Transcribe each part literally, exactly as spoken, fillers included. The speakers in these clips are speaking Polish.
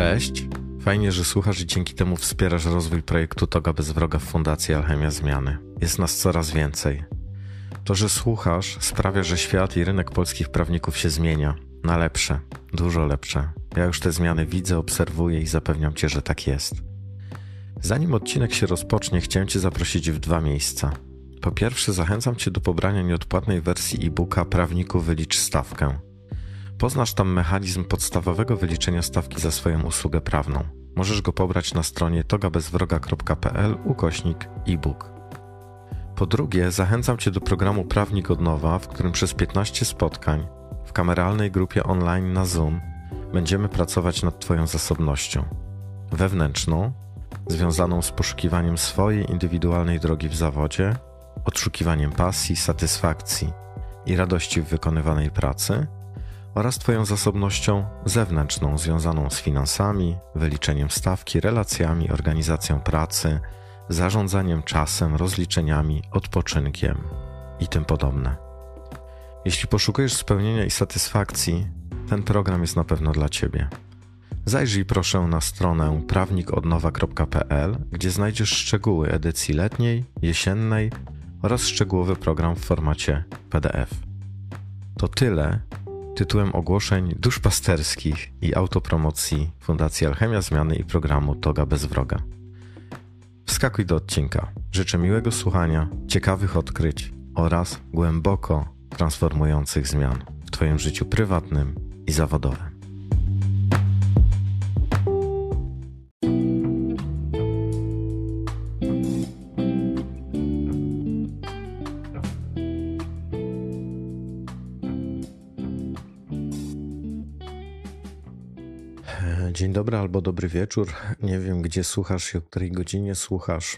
Cześć, fajnie, że słuchasz i dzięki temu wspierasz rozwój projektu Toga bez Wroga w Fundacji Alchemia Zmiany. Jest nas coraz więcej. To, że słuchasz, sprawia, że świat i rynek polskich prawników się zmienia. Na lepsze, dużo lepsze. Ja już te zmiany widzę, obserwuję i zapewniam Cię, że tak jest. Zanim odcinek się rozpocznie, chciałem Cię zaprosić w dwa miejsca. Po pierwsze, zachęcam Cię do pobrania nieodpłatnej wersji e-booka Prawniku Wylicz Stawkę. Poznasz tam mechanizm podstawowego wyliczenia stawki za swoją usługę prawną. Możesz go pobrać na stronie togabezwroga.pl ukośnik e-book. Po drugie, zachęcam Cię do programu Prawnik od Nowa, w którym przez piętnaście spotkań w kameralnej grupie online na Zoom będziemy pracować nad Twoją zasobnością wewnętrzną, związaną z poszukiwaniem swojej indywidualnej drogi w zawodzie, odszukiwaniem pasji, satysfakcji i radości w wykonywanej pracy oraz Twoją zasobnością zewnętrzną związaną z finansami, wyliczeniem stawki, relacjami, organizacją pracy, zarządzaniem czasem, rozliczeniami, odpoczynkiem i tym podobne. Jeśli poszukujesz spełnienia i satysfakcji, ten program jest na pewno dla Ciebie. Zajrzyj proszę na stronę prawnikodnowa kropka pe el, gdzie znajdziesz szczegóły edycji letniej, jesiennej oraz szczegółowy program w formacie P D F. To tyle tytułem ogłoszeń duszpasterskich i autopromocji Fundacji Alchemia Zmiany i programu Toga bez Wroga. Wskakuj do odcinka. Życzę miłego słuchania, ciekawych odkryć oraz głęboko transformujących zmian w Twoim życiu prywatnym i zawodowym. Dzień dobry albo dobry wieczór. Nie wiem, gdzie słuchasz i o której godzinie słuchasz.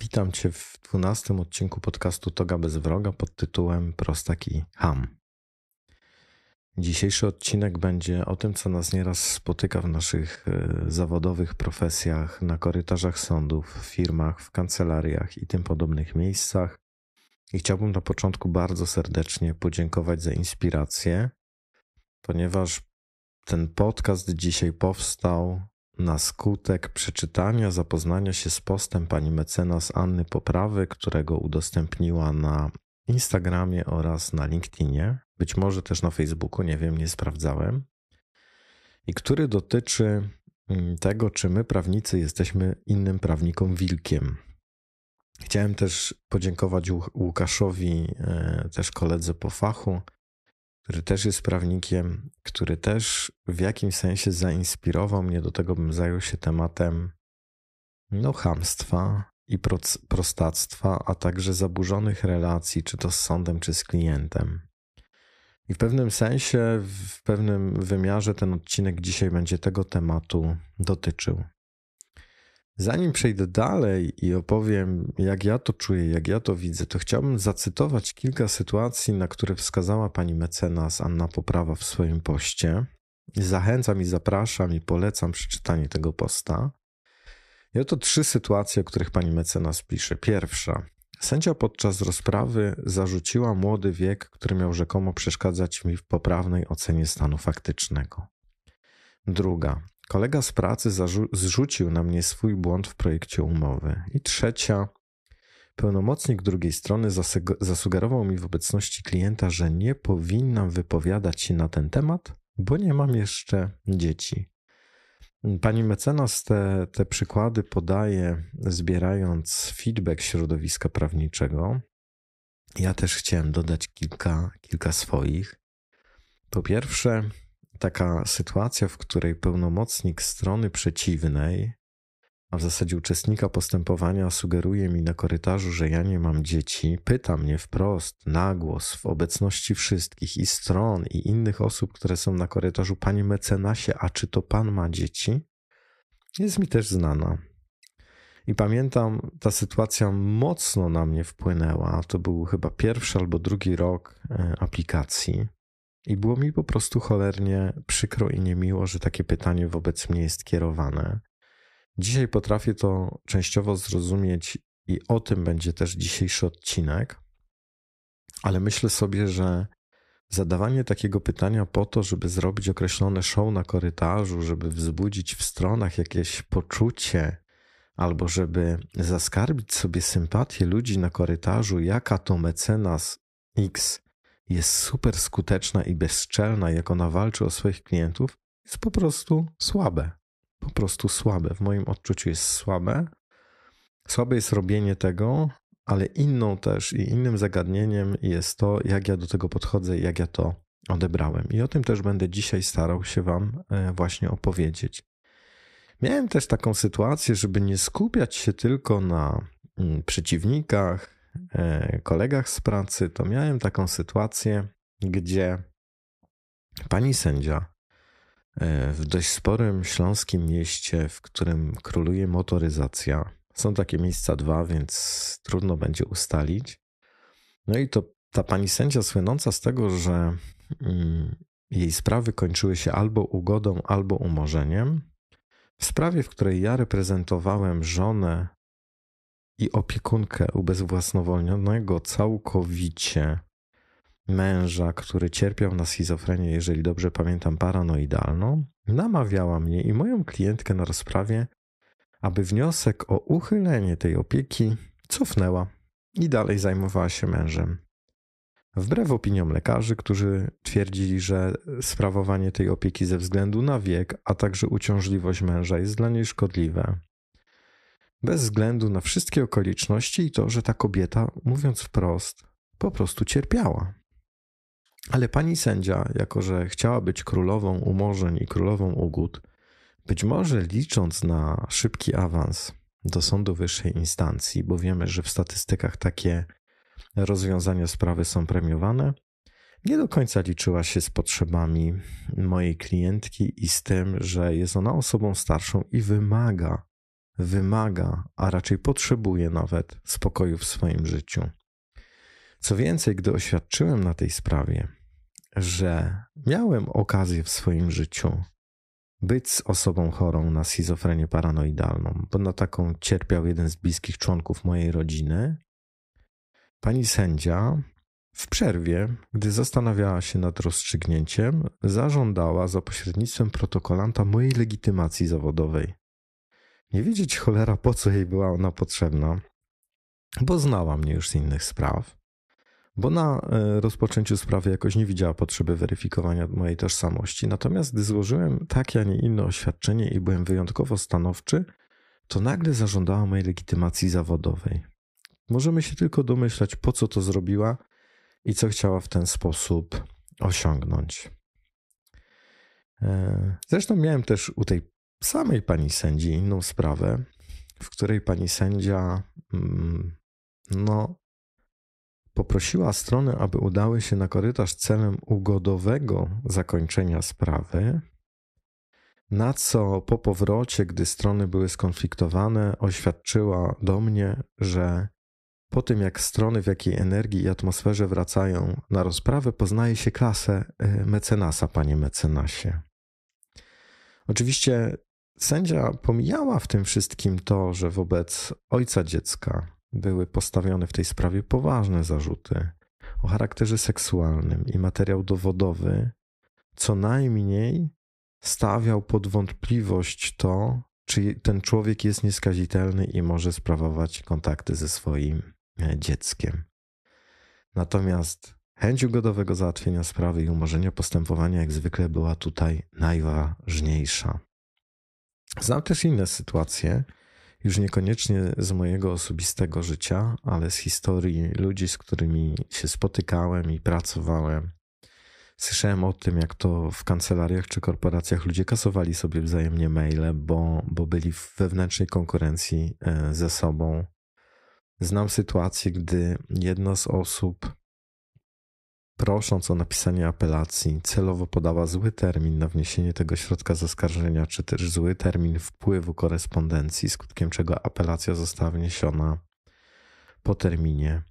Witam Cię w dwunastym odcinku podcastu Toga bez Wroga pod tytułem Prostak i Ham. Dzisiejszy odcinek będzie o tym, co nas nieraz spotyka w naszych zawodowych profesjach, na korytarzach sądów, w firmach, w kancelariach i tym podobnych miejscach. I chciałbym na początku bardzo serdecznie podziękować za inspirację, ponieważ ten podcast dzisiaj powstał na skutek przeczytania, zapoznania się z postem pani mecenas Anny Poprawy, którego udostępniła na Instagramie oraz na LinkedInie, być może też na Facebooku, nie wiem, nie sprawdzałem, i który dotyczy tego, czy my prawnicy jesteśmy innym prawnikom wilkiem. Chciałem też podziękować Łukaszowi, też koledze po fachu, który też jest prawnikiem, który też w jakimś sensie zainspirował mnie do tego, bym zajął się tematem no chamstwa i prostactwa, a także zaburzonych relacji, czy to z sądem, czy z klientem. I w pewnym sensie, w pewnym wymiarze ten odcinek dzisiaj będzie tego tematu dotyczył. Zanim przejdę dalej i opowiem, jak ja to czuję, jak ja to widzę, to chciałbym zacytować kilka sytuacji, na które wskazała pani mecenas Anna Poprawa w swoim poście. Zachęcam i zapraszam i polecam przeczytanie tego posta. I oto trzy sytuacje, o których pani mecenas pisze. Pierwsza. Sędzia podczas rozprawy zarzuciła młody wiek, który miał rzekomo przeszkadzać mi w poprawnej ocenie stanu faktycznego. Druga. Kolega z pracy zrzucił na mnie swój błąd w projekcie umowy. I trzecia. Pełnomocnik drugiej strony zasugerował mi w obecności klienta, że nie powinnam wypowiadać się na ten temat, bo nie mam jeszcze dzieci. Pani mecenas te, te przykłady podaje, zbierając feedback środowiska prawniczego. Ja też chciałem dodać kilka, kilka swoich. Po pierwsze, taka sytuacja, w której pełnomocnik strony przeciwnej, a w zasadzie uczestnika postępowania, sugeruje mi na korytarzu, że ja nie mam dzieci, pyta mnie wprost, na głos, w obecności wszystkich i stron i innych osób, które są na korytarzu: panie mecenasie, a czy to pan ma dzieci? Jest mi też znana. I pamiętam, ta sytuacja mocno na mnie wpłynęła. To był chyba pierwszy albo drugi rok aplikacji. I było mi po prostu cholernie przykro i niemiło, że takie pytanie wobec mnie jest kierowane. Dzisiaj potrafię to częściowo zrozumieć i o tym będzie też dzisiejszy odcinek, ale myślę sobie, że Zadawanie takiego pytania po to, żeby zrobić określone show na korytarzu, żeby wzbudzić w stronach jakieś poczucie, albo żeby zaskarbić sobie sympatię ludzi na korytarzu, jaka to mecenas X jest super skuteczna i bezczelna, jak ona walczy o swoich klientów, jest po prostu słabe. Po prostu słabe. W moim odczuciu jest słabe. Słabe jest robienie tego, ale inną też i innym zagadnieniem jest to, jak ja do tego podchodzę i jak ja to odebrałem. I o tym też będę dzisiaj starał się wam właśnie opowiedzieć. Miałem też taką sytuację, żeby nie skupiać się tylko na przeciwnikach, kolegach z pracy, to miałem taką sytuację, gdzie pani sędzia w dość sporym śląskim mieście, w którym króluje motoryzacja, są takie miejsca dwa, więc trudno będzie ustalić. No i to ta pani sędzia słynąca z tego, że jej sprawy kończyły się albo ugodą, albo umorzeniem. W sprawie, w której ja reprezentowałem żonę i opiekunkę ubezwłasnowolnionego całkowicie męża, który cierpiał na schizofrenię, jeżeli dobrze pamiętam, paranoidalną, namawiała mnie i moją klientkę na rozprawie, aby wniosek o uchylenie tej opieki cofnęła i dalej zajmowała się mężem. Wbrew opiniom lekarzy, którzy twierdzili, że sprawowanie tej opieki ze względu na wiek, a także uciążliwość męża jest dla niej szkodliwe. Bez względu na wszystkie okoliczności i to, że ta kobieta, mówiąc wprost, po prostu cierpiała. Ale pani sędzia, jako że chciała być królową umorzeń i królową ugód, być może licząc na szybki awans do sądu wyższej instancji, bo wiemy, że w statystykach takie rozwiązania sprawy są premiowane, nie do końca liczyła się z potrzebami mojej klientki i z tym, że jest ona osobą starszą i wymaga, wymaga, a raczej potrzebuje nawet spokoju w swoim życiu. Co więcej, gdy oświadczyłem na tej sprawie, że miałem okazję w swoim życiu być z osobą chorą na schizofrenię paranoidalną, bo na taką cierpiał jeden z bliskich członków mojej rodziny, pani sędzia w przerwie, gdy zastanawiała się nad rozstrzygnięciem, zażądała za pośrednictwem protokolanta mojej legitymacji zawodowej. Nie wiedzieć cholera, po co jej była ona potrzebna, bo znała mnie już z innych spraw, bo na rozpoczęciu sprawy jakoś nie widziała potrzeby weryfikowania mojej tożsamości. Natomiast gdy złożyłem takie, a nie inne oświadczenie i byłem wyjątkowo stanowczy, to nagle zażądała mojej legitymacji zawodowej. Możemy się tylko domyślać, po co to zrobiła i co chciała w ten sposób osiągnąć. Zresztą miałem też u tej samej pani sędzi inną sprawę, w której pani sędzia no, poprosiła strony, aby udały się na korytarz celem ugodowego zakończenia sprawy, na co po powrocie, gdy strony były skonfliktowane, oświadczyła do mnie, że po tym jak strony w jakiej energii i atmosferze wracają na rozprawę, poznaje się klasę mecenasa, panie mecenasie. Oczywiście sędzia pomijała w tym wszystkim to, że wobec ojca dziecka były postawione w tej sprawie poważne zarzuty o charakterze seksualnym i materiał dowodowy co najmniej stawiał pod wątpliwość to, czy ten człowiek jest nieskazitelny i może sprawować kontakty ze swoim dzieckiem. Natomiast chęć ugodowego załatwienia sprawy i umorzenia postępowania jak zwykle była tutaj najważniejsza. Znam też inne sytuacje, już niekoniecznie z mojego osobistego życia, ale z historii ludzi, z którymi się spotykałem i pracowałem. Słyszałem o tym, jak to w kancelariach czy korporacjach ludzie kasowali sobie wzajemnie maile, bo, bo byli w wewnętrznej konkurencji ze sobą. Znam sytuację, gdy jedna z osób, prosząc o napisanie apelacji, celowo podała zły termin na wniesienie tego środka zaskarżenia, czy też zły termin wpływu korespondencji, skutkiem czego apelacja została wniesiona po terminie.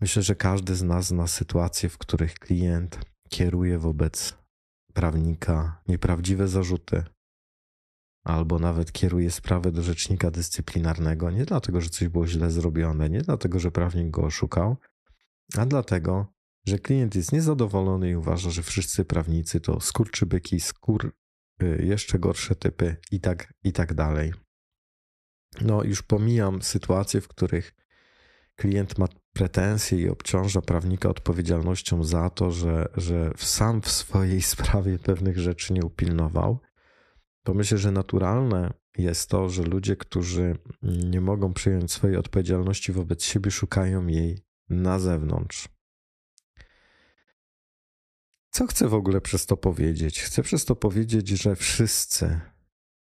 Myślę, że każdy z nas zna sytuacje, w których klient kieruje wobec prawnika nieprawdziwe zarzuty albo nawet kieruje sprawę do rzecznika dyscyplinarnego nie dlatego, że coś było źle zrobione, nie dlatego, że prawnik go oszukał, a dlatego, że klient jest niezadowolony i uważa, że wszyscy prawnicy to skurczybyki, skur, jeszcze gorsze typy i tak, i tak dalej. No już pomijam sytuacje, w których klient ma pretensje i obciąża prawnika odpowiedzialnością za to, że, że sam w swojej sprawie pewnych rzeczy nie upilnował. To myślę, że naturalne jest to, że ludzie, którzy nie mogą przyjąć swojej odpowiedzialności wobec siebie, szukają jej na zewnątrz. Co chcę w ogóle przez to powiedzieć? Chcę przez to powiedzieć, że wszyscy,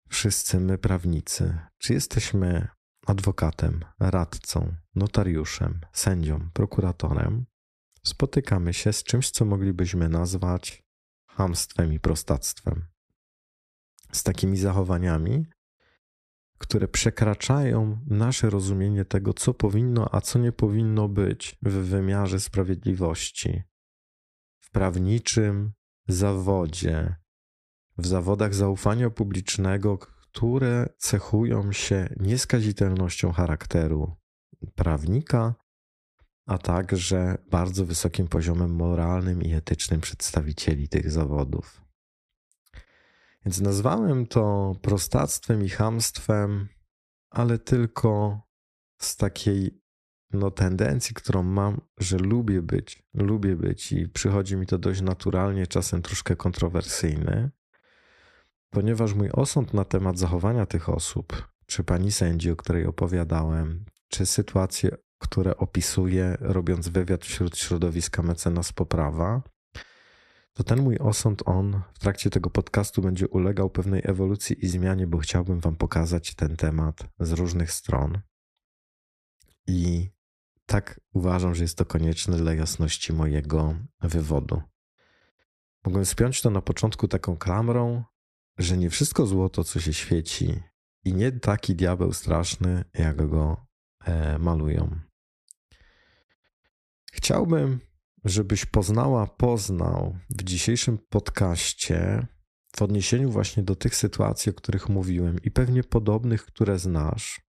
wszyscy my prawnicy, czy jesteśmy adwokatem, radcą, notariuszem, sędzią, prokuratorem, spotykamy się z czymś, co moglibyśmy nazwać chamstwem i prostactwem. Z takimi zachowaniami, które przekraczają nasze rozumienie tego, co powinno, a co nie powinno być w wymiarze sprawiedliwości, w prawniczym zawodzie, w zawodach zaufania publicznego, które cechują się nieskazitelnością charakteru prawnika, a także bardzo wysokim poziomem moralnym i etycznym przedstawicieli tych zawodów. Więc nazwałem to prostactwem i chamstwem, ale tylko z takiej no, tendencji, którą mam, że lubię być, lubię być i przychodzi mi to dość naturalnie, czasem troszkę kontrowersyjne, ponieważ mój osąd na temat zachowania tych osób, czy pani sędzi, o której opowiadałem, czy sytuacje, które opisuję, robiąc wywiad wśród środowiska mecenas poprawa, to ten mój osąd, on w trakcie tego podcastu będzie ulegał pewnej ewolucji i zmianie, bo chciałbym wam pokazać ten temat z różnych stron. I tak uważam, że jest to konieczne dla jasności mojego wywodu. Mogłem spiąć to na początku taką klamrą, że nie wszystko złoto, co się świeci i nie taki diabeł straszny, jak go e, malują. Chciałbym, żebyś poznała, poznał w dzisiejszym podcaście w odniesieniu właśnie do tych sytuacji, o których mówiłem i pewnie podobnych, które znasz,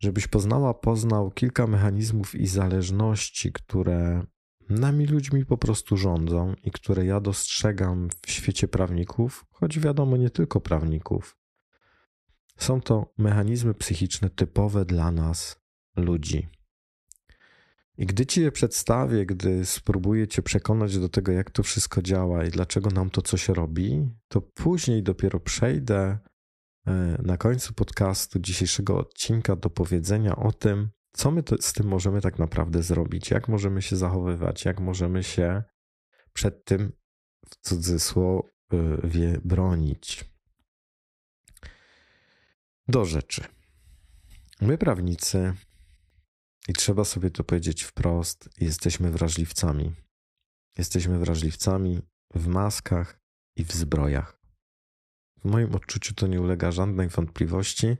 żebyś poznała, poznał kilka mechanizmów i zależności, które nami ludźmi po prostu rządzą i które ja dostrzegam w świecie prawników, choć wiadomo nie tylko prawników. Są to mechanizmy psychiczne typowe dla nas ludzi. I gdy ci je przedstawię, gdy spróbuję cię przekonać do tego, jak to wszystko działa i dlaczego nam to coś robi, to później dopiero przejdę na końcu podcastu dzisiejszego odcinka do powiedzenia o tym, co my to, z tym możemy tak naprawdę zrobić, jak możemy się zachowywać, jak możemy się przed tym w cudzysłowie bronić. Do rzeczy. My prawnicy, i trzeba sobie to powiedzieć wprost, jesteśmy wrażliwcami. Jesteśmy wrażliwcami w maskach i w zbrojach. W moim odczuciu to nie ulega żadnej wątpliwości,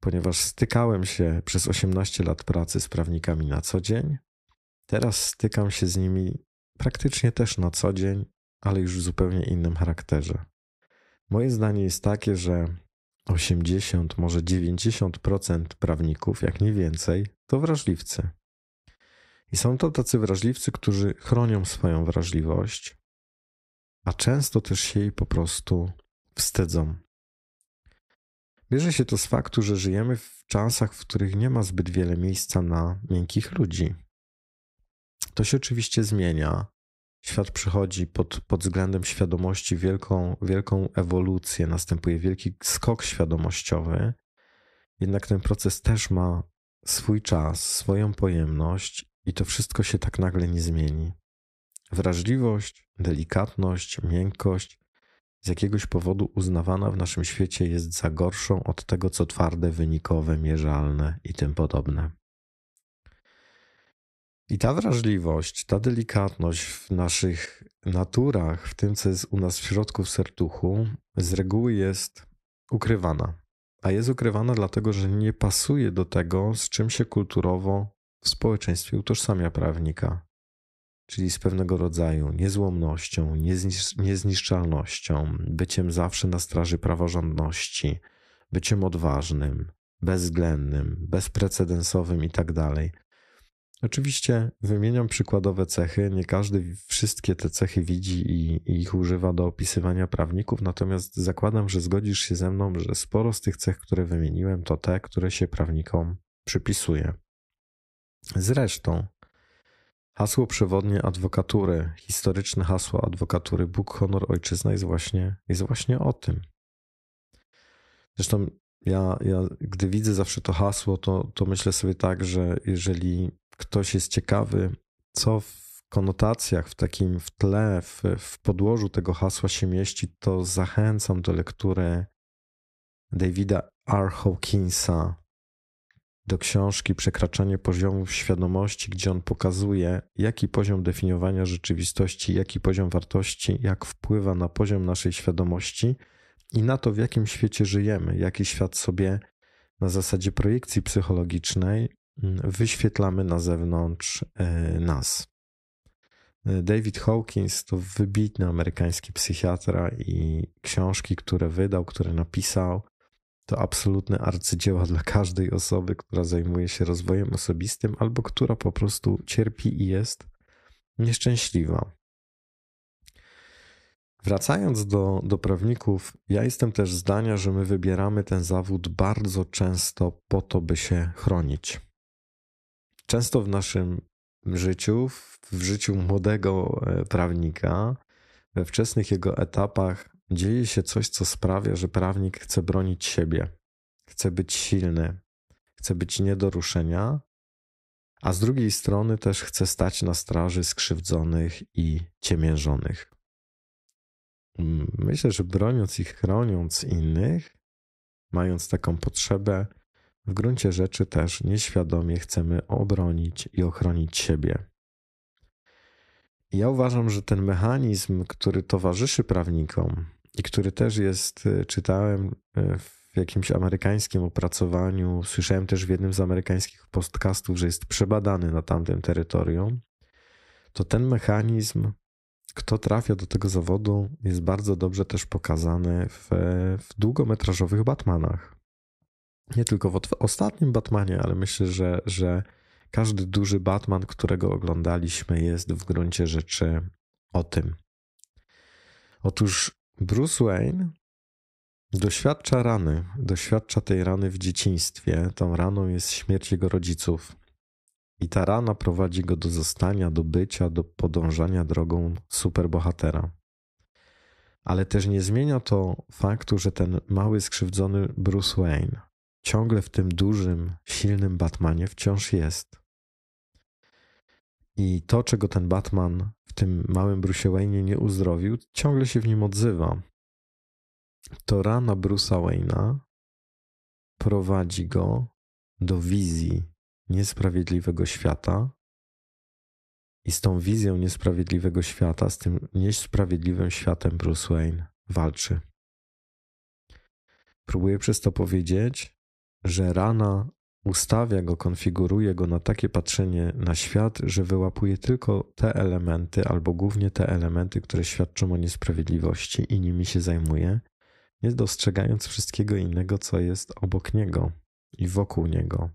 ponieważ stykałem się przez osiemnaście lat pracy z prawnikami na co dzień. Teraz stykam się z nimi praktycznie też na co dzień, ale już w zupełnie innym charakterze. Moje zdanie jest takie, że osiemdziesiąt, może dziewięćdziesiąt procent prawników, jak nie więcej, to wrażliwcy. I są to tacy wrażliwcy, którzy chronią swoją wrażliwość, a często też się jej po prostu wstydzą. Bierze się to z faktu, że żyjemy w czasach, w których nie ma zbyt wiele miejsca na miękkich ludzi. To się oczywiście zmienia. Świat przychodzi pod, pod względem świadomości wielką, wielką ewolucję, następuje wielki skok świadomościowy, jednak ten proces też ma swój czas, swoją pojemność i to wszystko się tak nagle nie zmieni. Wrażliwość, delikatność, miękkość z jakiegoś powodu uznawana w naszym świecie jest za gorszą od tego, co twarde, wynikowe, mierzalne i tym podobne. I ta wrażliwość, ta delikatność w naszych naturach, w tym, co jest u nas w środku, w serduchu, z reguły jest ukrywana. A jest ukrywana dlatego, że nie pasuje do tego, z czym się kulturowo w społeczeństwie utożsamia prawnika. Czyli z pewnego rodzaju niezłomnością, nieznisz- niezniszczalnością, byciem zawsze na straży praworządności, byciem odważnym, bezwzględnym, bezprecedensowym i tak dalej. Oczywiście wymieniam przykładowe cechy, nie każdy wszystkie te cechy widzi i, i ich używa do opisywania prawników, natomiast zakładam, że zgodzisz się ze mną, że sporo z tych cech, które wymieniłem, to te, które się prawnikom przypisuje. Zresztą hasło przewodnie adwokatury, historyczne hasło adwokatury Bóg, honor, ojczyzna jest właśnie, jest właśnie o tym. Zresztą ja, ja gdy widzę zawsze to hasło, to, to myślę sobie tak, że jeżeli ktoś jest ciekawy, co w konotacjach, w takim w tle, w, w podłożu tego hasła się mieści, to zachęcam do lektury Davida R. Hawkinsa, do książki Przekraczanie poziomów świadomości, gdzie on pokazuje, jaki poziom definiowania rzeczywistości, jaki poziom wartości, jak wpływa na poziom naszej świadomości i na to, w jakim świecie żyjemy, jaki świat sobie na zasadzie projekcji psychologicznej wyświetlamy na zewnątrz nas. David Hawkins to wybitny amerykański psychiatra i książki, które wydał, które napisał, to absolutne arcydzieła dla każdej osoby, która zajmuje się rozwojem osobistym albo która po prostu cierpi i jest nieszczęśliwa. Wracając do, do prawników, ja jestem też zdania, że my wybieramy ten zawód bardzo często po to, by się chronić. Często w naszym życiu, w życiu młodego prawnika, we wczesnych jego etapach dzieje się coś, co sprawia, że prawnik chce bronić siebie, chce być silny, chce być nie do ruszenia, a z drugiej strony też chce stać na straży skrzywdzonych i ciemiężonych. Myślę, że broniąc i chroniąc innych, mając taką potrzebę, w gruncie rzeczy też nieświadomie chcemy obronić i ochronić siebie. Ja uważam, że ten mechanizm, który towarzyszy prawnikom i który też jest, czytałem w jakimś amerykańskim opracowaniu, słyszałem też w jednym z amerykańskich podcastów, że jest przebadany na tamtym terytorium, to ten mechanizm, kto trafia do tego zawodu, jest bardzo dobrze też pokazany w, w długometrażowych Batmanach. Nie tylko w ostatnim Batmanie, ale myślę, że, że każdy duży Batman, którego oglądaliśmy, jest w gruncie rzeczy o tym. Otóż Bruce Wayne doświadcza rany, doświadcza tej rany w dzieciństwie. Tą raną jest śmierć jego rodziców i ta rana prowadzi go do zostania, do bycia, do podążania drogą superbohatera. Ale też nie zmienia to faktu, że ten mały, skrzywdzony Bruce Wayne ciągle w tym dużym, silnym Batmanie wciąż jest. I to, czego ten Batman w tym małym Bruce Wayne'ie nie uzdrowił, ciągle się w nim odzywa. To rana Bruce'a Wayne'a prowadzi go do wizji niesprawiedliwego świata i z tą wizją niesprawiedliwego świata, z tym niesprawiedliwym światem Bruce Wayne walczy. Próbuję przez to powiedzieć, że rana ustawia go, konfiguruje go na takie patrzenie na świat, że wyłapuje tylko te elementy albo głównie te elementy, które świadczą o niesprawiedliwości i nimi się zajmuje, nie dostrzegając wszystkiego innego, co jest obok niego i wokół niego.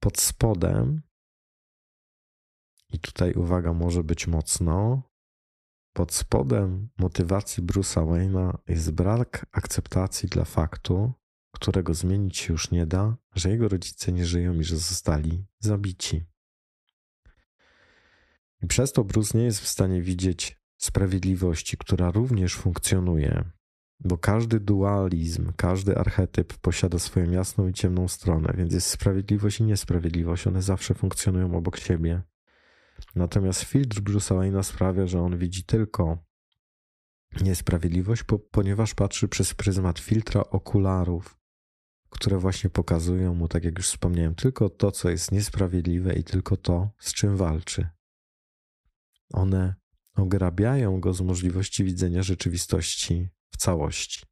Pod spodem, i tutaj uwaga może być mocno, pod spodem motywacji Bruce'a Wayne'a jest brak akceptacji dla faktu, którego zmienić się już nie da, że jego rodzice nie żyją i że zostali zabici. I przez to Bruce nie jest w stanie widzieć sprawiedliwości, która również funkcjonuje, bo każdy dualizm, każdy archetyp posiada swoją jasną i ciemną stronę, więc jest sprawiedliwość i niesprawiedliwość, one zawsze funkcjonują obok siebie. Natomiast filtr Bruce'a Wayne'a sprawia, że on widzi tylko niesprawiedliwość, po, ponieważ patrzy przez pryzmat filtra okularów, które właśnie pokazują mu, tak jak już wspomniałem, tylko to, co jest niesprawiedliwe i tylko to, z czym walczy. One ograbiają go z możliwości widzenia rzeczywistości w całości.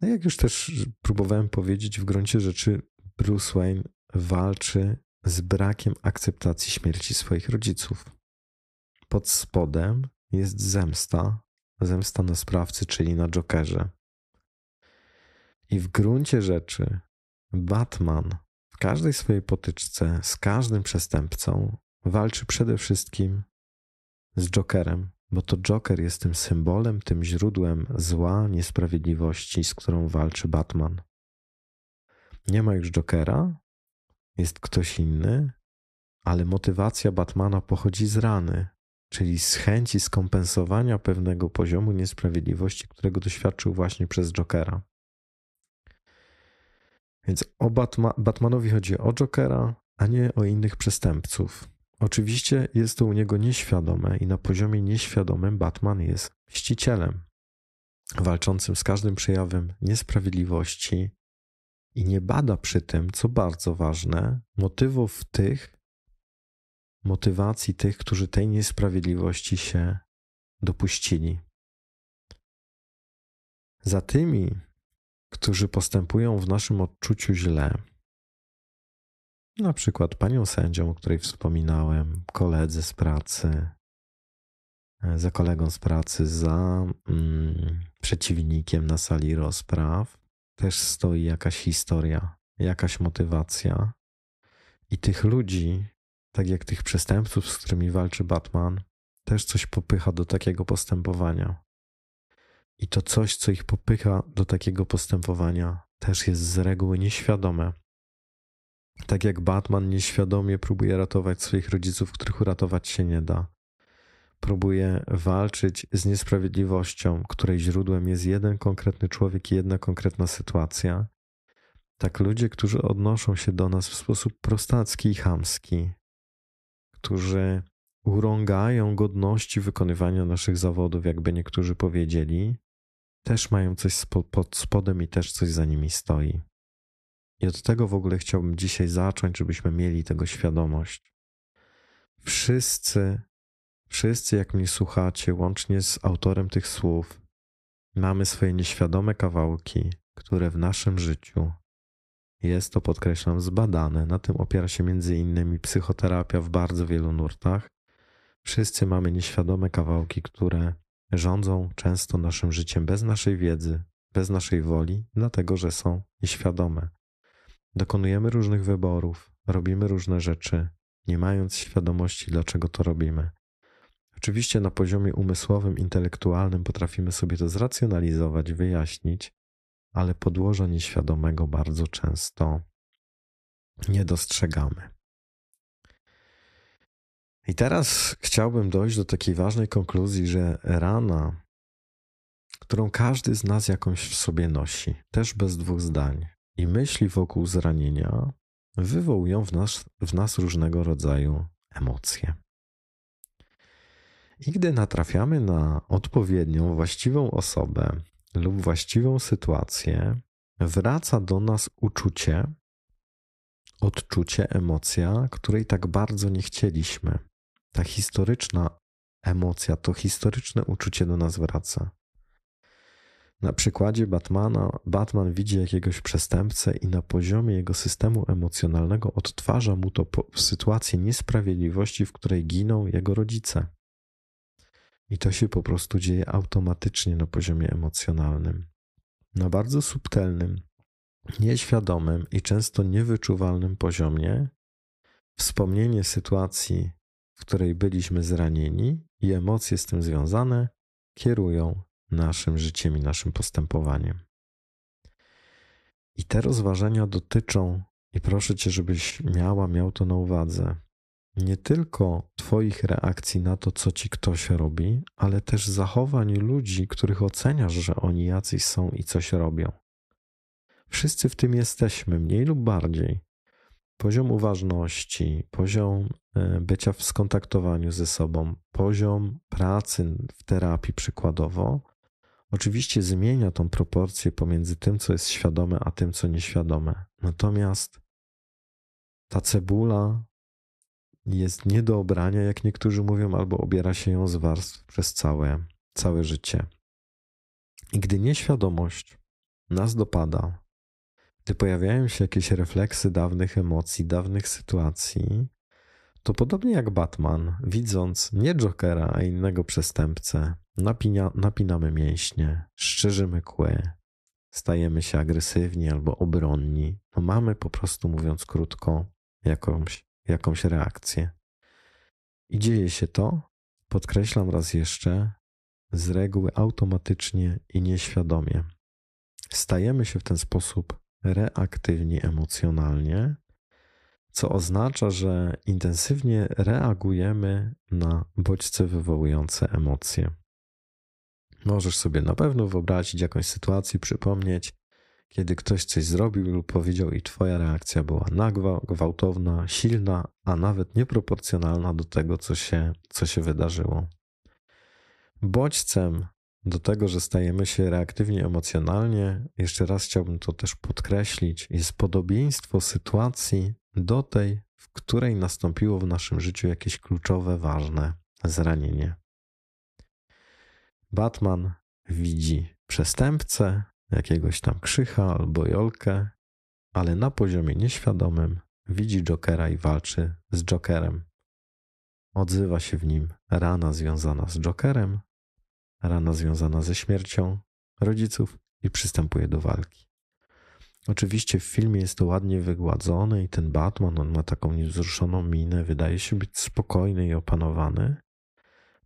No jak już też próbowałem powiedzieć, w gruncie rzeczy Bruce Wayne walczy z brakiem akceptacji śmierci swoich rodziców. Pod spodem jest zemsta, zemsta na sprawcy, czyli na Jokerze. I w gruncie rzeczy Batman każdej swojej potyczce z każdym przestępcą walczy przede wszystkim z Jokerem, bo to Joker jest tym symbolem, tym źródłem zła, niesprawiedliwości, z którą walczy Batman. Nie ma już Jokera, jest ktoś inny, ale motywacja Batmana pochodzi z rany, czyli z chęci skompensowania pewnego poziomu niesprawiedliwości, którego doświadczył właśnie przez Jokera. Więc o Batma- Batmanowi chodzi o Jokera, a nie o innych przestępców. Oczywiście jest to u niego nieświadome i na poziomie nieświadomym Batman jest mścicielem, walczącym z każdym przejawem niesprawiedliwości i nie bada przy tym, co bardzo ważne, motywów tych, motywacji tych, którzy tej niesprawiedliwości się dopuścili. Za tymi, którzy postępują w naszym odczuciu źle, na przykład panią sędzią, o której wspominałem, koledze z pracy, za kolegą z pracy, za mm, przeciwnikiem na sali rozpraw, też stoi jakaś historia, jakaś motywacja i tych ludzi, tak jak tych przestępców, z którymi walczy Batman, też coś popycha do takiego postępowania. I to coś, co ich popycha do takiego postępowania, też jest z reguły nieświadome. Tak jak Batman nieświadomie próbuje ratować swoich rodziców, których uratować się nie da. Próbuje walczyć z niesprawiedliwością, której źródłem jest jeden konkretny człowiek i jedna konkretna sytuacja. Tak ludzie, którzy odnoszą się do nas w sposób prostacki i chamski, którzy urągają godności wykonywania naszych zawodów, jakby niektórzy powiedzieli, też mają coś pod spodem i też coś za nimi stoi. I od tego w ogóle chciałbym dzisiaj zacząć, żebyśmy mieli tego świadomość. Wszyscy, wszyscy jak mnie słuchacie, łącznie z autorem tych słów, mamy swoje nieświadome kawałki, które w naszym życiu jest to, podkreślam, zbadane. Na tym opiera się między innymi psychoterapia w bardzo wielu nurtach. Wszyscy mamy nieświadome kawałki, które rządzą często naszym życiem bez naszej wiedzy, bez naszej woli, dlatego że są nieświadome. Dokonujemy różnych wyborów, robimy różne rzeczy, nie mając świadomości, dlaczego to robimy. Oczywiście na poziomie umysłowym, intelektualnym potrafimy sobie to zracjonalizować, wyjaśnić, ale podłoża nieświadomego bardzo często nie dostrzegamy. I teraz chciałbym dojść do takiej ważnej konkluzji, że rana, którą każdy z nas jakąś w sobie nosi, też bez dwóch zdań, i myśli wokół zranienia wywołują w nas, w nas różnego rodzaju emocje. I gdy natrafiamy na odpowiednią, właściwą osobę lub właściwą sytuację, wraca do nas uczucie, odczucie, emocja, której tak bardzo nie chcieliśmy. Ta historyczna emocja, to historyczne uczucie do nas wraca. Na przykładzie Batmana, Batman widzi jakiegoś przestępcę i na poziomie jego systemu emocjonalnego odtwarza mu to w sytuacji niesprawiedliwości, w której giną jego rodzice. I to się po prostu dzieje automatycznie na poziomie emocjonalnym. Na bardzo subtelnym, nieświadomym i często niewyczuwalnym poziomie wspomnienie sytuacji, w której byliśmy zranieni i emocje z tym związane kierują naszym życiem i naszym postępowaniem. I te rozważania dotyczą, i proszę Cię, żebyś miała, miał to na uwadze, nie tylko Twoich reakcji na to, co Ci ktoś robi, ale też zachowań ludzi, których oceniasz, że oni jacyś są i coś robią. Wszyscy w tym jesteśmy, mniej lub bardziej. Poziom uważności, poziom bycia w skontaktowaniu ze sobą, poziom pracy w terapii przykładowo, oczywiście zmienia tą proporcję pomiędzy tym, co jest świadome, a tym, co nieświadome. Natomiast ta cebula jest nie do obrania, jak niektórzy mówią, albo obiera się ją z warstw przez całe, całe życie. I gdy nieświadomość nas dopada, gdy pojawiają się jakieś refleksy dawnych emocji, dawnych sytuacji, to podobnie jak Batman, widząc nie Jokera, a innego przestępcę, napina, napinamy mięśnie, szczerzymy kły, stajemy się agresywni albo obronni. No mamy po prostu, mówiąc krótko, jakąś, jakąś reakcję. I dzieje się to, podkreślam raz jeszcze, z reguły automatycznie i nieświadomie. Stajemy się w ten sposób reaktywni emocjonalnie, co oznacza, że intensywnie reagujemy na bodźce wywołujące emocje. Możesz sobie na pewno wyobrazić jakąś sytuację, przypomnieć, kiedy ktoś coś zrobił lub powiedział i twoja reakcja była nagła, gwałtowna, silna, a nawet nieproporcjonalna do tego, co się, co się wydarzyło. Bodźcem do tego, że stajemy się reaktywni emocjonalnie, jeszcze raz chciałbym to też podkreślić, jest podobieństwo sytuacji do tej, w której nastąpiło w naszym życiu jakieś kluczowe, ważne zranienie. Batman widzi przestępcę, jakiegoś tam Krzycha albo Jolkę, ale na poziomie nieświadomym widzi Jokera i walczy z Jokerem. Odzywa się w nim rana związana z Jokerem, rana związana ze śmiercią rodziców i przystępuje do walki. Oczywiście w filmie jest to ładnie wygładzone i ten Batman, on ma taką niewzruszoną minę, wydaje się być spokojny i opanowany.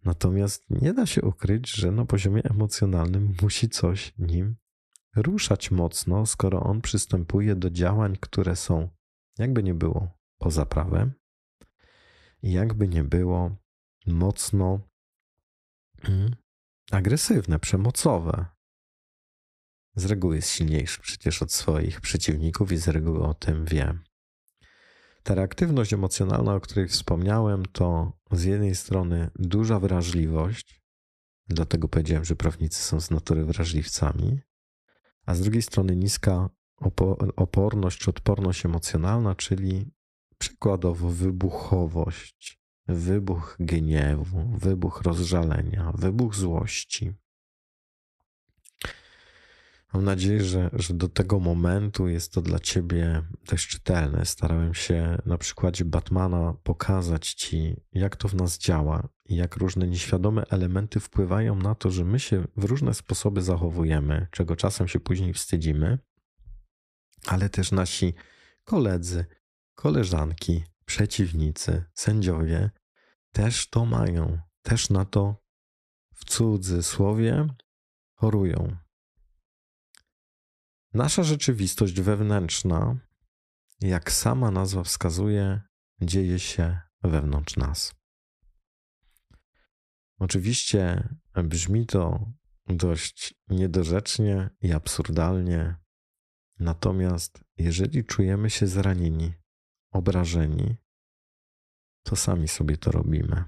Natomiast nie da się ukryć, że na poziomie emocjonalnym musi coś nim ruszać mocno, skoro on przystępuje do działań, które są, jakby nie było, poza prawem i jakby nie było, mocno hmm, agresywne, przemocowe. Z reguły jest silniejszy przecież od swoich przeciwników i z reguły o tym wie. Ta reaktywność emocjonalna, o której wspomniałem, to z jednej strony duża wrażliwość, dlatego powiedziałem, że prawnicy są z natury wrażliwcami, a z drugiej strony niska oporność czy odporność emocjonalna, czyli przykładowo wybuchowość, wybuch gniewu, wybuch rozżalenia, wybuch złości. Mam nadzieję, że, że do tego momentu jest to dla ciebie dość czytelne. Starałem się na przykładzie Batmana pokazać ci, jak to w nas działa i jak różne nieświadome elementy wpływają na to, że my się w różne sposoby zachowujemy, czego czasem się później wstydzimy, ale też nasi koledzy, koleżanki, przeciwnicy, sędziowie też to mają, też na to w cudzysłowie chorują. Nasza rzeczywistość wewnętrzna, jak sama nazwa wskazuje, dzieje się wewnątrz nas. Oczywiście brzmi to dość niedorzecznie i absurdalnie, natomiast jeżeli czujemy się zranieni, obrażeni, to sami sobie to robimy.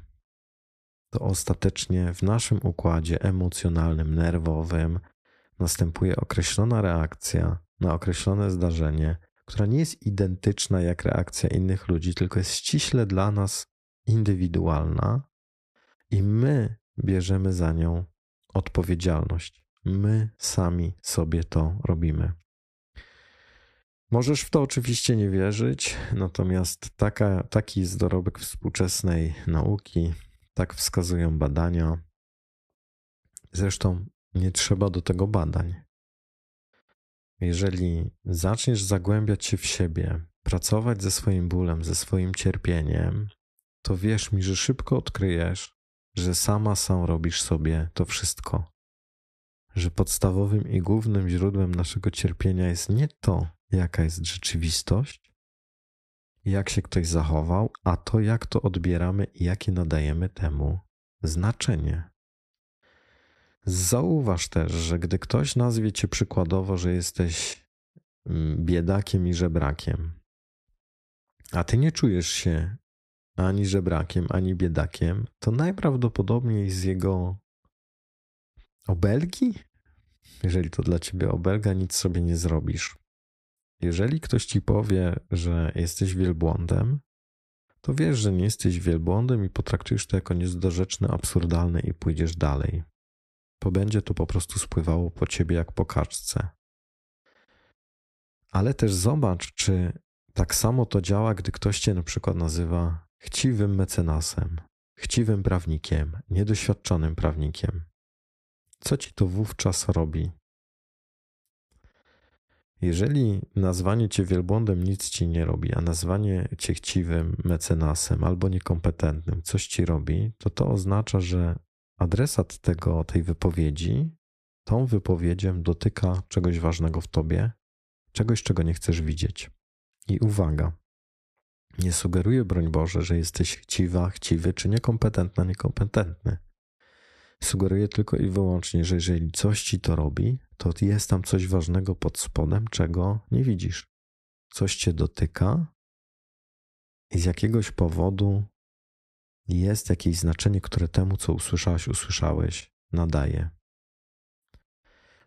To ostatecznie w naszym układzie emocjonalnym, nerwowym następuje określona reakcja na określone zdarzenie, która nie jest identyczna jak reakcja innych ludzi, tylko jest ściśle dla nas indywidualna i my bierzemy za nią odpowiedzialność. My sami sobie to robimy. Możesz w to oczywiście nie wierzyć, natomiast taka, taki jest dorobek współczesnej nauki, tak wskazują badania. Zresztą nie trzeba do tego badań. Jeżeli zaczniesz zagłębiać się w siebie, pracować ze swoim bólem, ze swoim cierpieniem, to wierz mi, że szybko odkryjesz, że sama sam robisz sobie to wszystko. Że podstawowym i głównym źródłem naszego cierpienia jest nie to, jaka jest rzeczywistość, jak się ktoś zachował, a to, jak to odbieramy i jakie nadajemy temu znaczenie. Zauważ też, że gdy ktoś nazwie cię przykładowo, że jesteś biedakiem i żebrakiem, a ty nie czujesz się ani żebrakiem, ani biedakiem, to najprawdopodobniej z jego obelgi, jeżeli to dla ciebie obelga, nic sobie nie zrobisz. Jeżeli ktoś ci powie, że jesteś wielbłądem, to wiesz, że nie jesteś wielbłądem i potraktujesz to jako niedorzeczne, absurdalne i pójdziesz dalej. Bo będzie to po prostu spływało po ciebie jak po kaczce. Ale też zobacz, czy tak samo to działa, gdy ktoś cię na przykład nazywa chciwym mecenasem, chciwym prawnikiem, niedoświadczonym prawnikiem. Co ci to wówczas robi? Jeżeli nazwanie cię wielbłądem nic ci nie robi, a nazwanie cię chciwym, mecenasem albo niekompetentnym coś ci robi, to to oznacza, że adresat tego, tej wypowiedzi tą wypowiedzią dotyka czegoś ważnego w tobie, czegoś, czego nie chcesz widzieć. I uwaga, nie sugeruję, broń Boże, że jesteś chciwa, chciwy czy niekompetentna, niekompetentny. Sugeruję tylko i wyłącznie, że jeżeli coś ci to robi, to jest tam coś ważnego pod spodem, czego nie widzisz. Coś cię dotyka i z jakiegoś powodu jest jakieś znaczenie, które temu, co usłyszałaś, usłyszałeś, nadaje.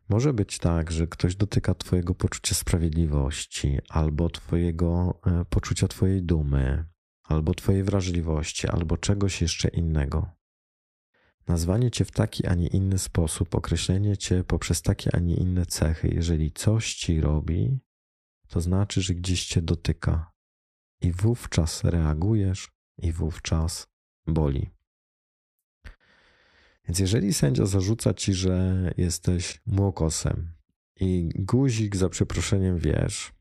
Może być tak, że ktoś dotyka twojego poczucia sprawiedliwości, albo twojego poczucia twojej dumy, albo twojej wrażliwości, albo czegoś jeszcze innego. Nazwanie cię w taki, a nie inny sposób, określenie cię poprzez takie, a nie inne cechy, jeżeli coś ci robi, to znaczy, że gdzieś cię dotyka i wówczas reagujesz i wówczas boli. Więc jeżeli sędzia zarzuca ci, że jesteś młokosem i guzik za przeproszeniem wiesz,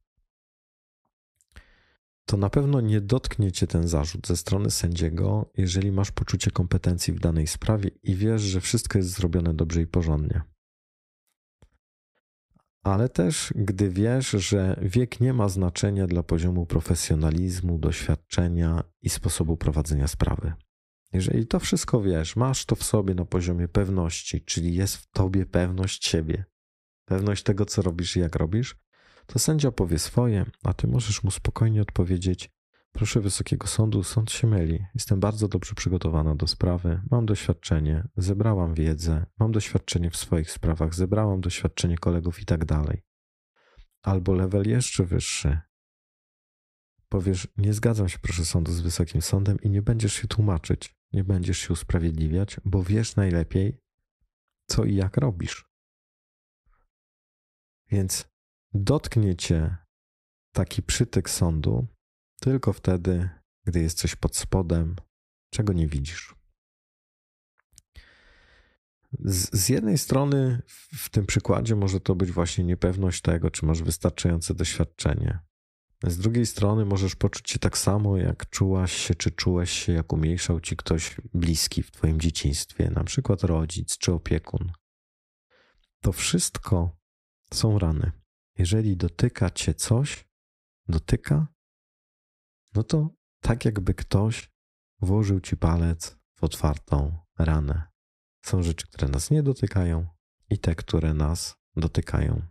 to na pewno nie dotknie cię ten zarzut ze strony sędziego, jeżeli masz poczucie kompetencji w danej sprawie i wiesz, że wszystko jest zrobione dobrze i porządnie. Ale też, gdy wiesz, że wiek nie ma znaczenia dla poziomu profesjonalizmu, doświadczenia i sposobu prowadzenia sprawy. Jeżeli to wszystko wiesz, masz to w sobie na poziomie pewności, czyli jest w tobie pewność siebie, pewność tego, co robisz i jak robisz, to sędzia powie swoje, a ty możesz mu spokojnie odpowiedzieć: proszę Wysokiego Sądu, sąd się myli, jestem bardzo dobrze przygotowana do sprawy, mam doświadczenie, zebrałam wiedzę, mam doświadczenie w swoich sprawach, zebrałam doświadczenie kolegów i tak dalej. Albo level jeszcze wyższy. Powiesz: nie zgadzam się, proszę sądu, z Wysokim Sądem, i nie będziesz się tłumaczyć, nie będziesz się usprawiedliwiać, bo wiesz najlepiej, co i jak robisz. Więc dotknie cię taki przytyk sądu tylko wtedy, gdy jest coś pod spodem, czego nie widzisz. Z, z jednej strony w tym przykładzie może to być właśnie niepewność tego, czy masz wystarczające doświadczenie. Z drugiej strony możesz poczuć się tak samo, jak czułaś się, czy czułeś się, jak umniejszał ci ktoś bliski w twoim dzieciństwie, na przykład rodzic czy opiekun. To wszystko są rany. Jeżeli dotyka cię coś, dotyka, no to tak jakby ktoś włożył ci palec w otwartą ranę. Są rzeczy, które nas nie dotykają, i te, które nas dotykają.